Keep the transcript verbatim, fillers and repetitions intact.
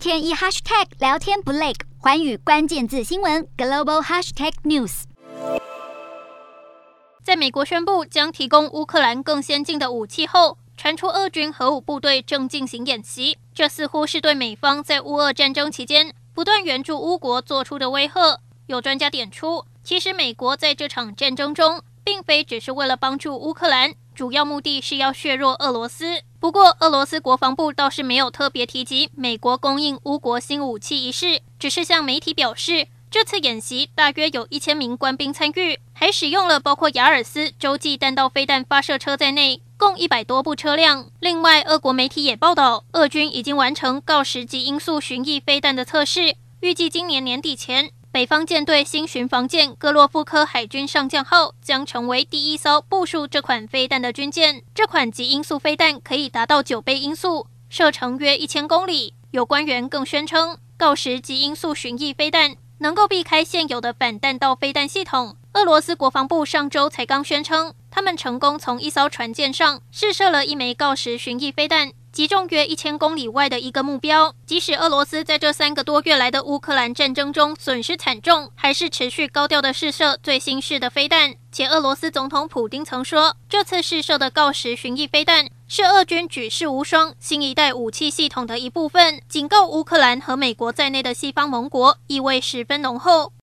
天一 hashtag 聊天不累，寰宇关键字新闻 global hashtag news。在美国宣布将提供乌克兰更先进的武器后，传出俄军核武部队正进行演习，这似乎是对美方在乌俄战争期间不断援助乌国做出的威吓。有专家点出，其实美国在这场战争中，并非只是为了帮助乌克兰，主要目的是要削弱俄罗斯。不过，俄罗斯国防部倒是没有特别提及美国供应乌国新武器一事，只是向媒体表示，这次演习大约有一千名官兵参与，还使用了包括雅尔斯洲际弹道飞弹发射车在内，共一百多部车辆。另外，俄国媒体也报道，俄军已经完成锆石级音速巡弋飞弹的测试，预计今年年底前，北方舰队新巡防舰格洛夫科海军上将号将成为第一艘部署这款飞弹的军舰。这款极音速飞弹可以达到九倍音速，射程约一千公里。有官员更宣称，锆石极音速巡弋飞弹能够避开现有的反弹道飞弹系统。俄罗斯国防部上周才刚宣称，他们成功从一艘船舰上试射了一枚锆石巡弋飞弹，击中约一千公里外的一个目标。即使俄罗斯在这三个多月来的乌克兰战争中损失惨重，还是持续高调的试射最新式的飞弹。且俄罗斯总统普丁曾说，这次试射的锆石巡弋飞弹是俄军举世无双新一代武器系统的一部分，警告乌克兰和美国在内的西方盟国意味十分浓厚。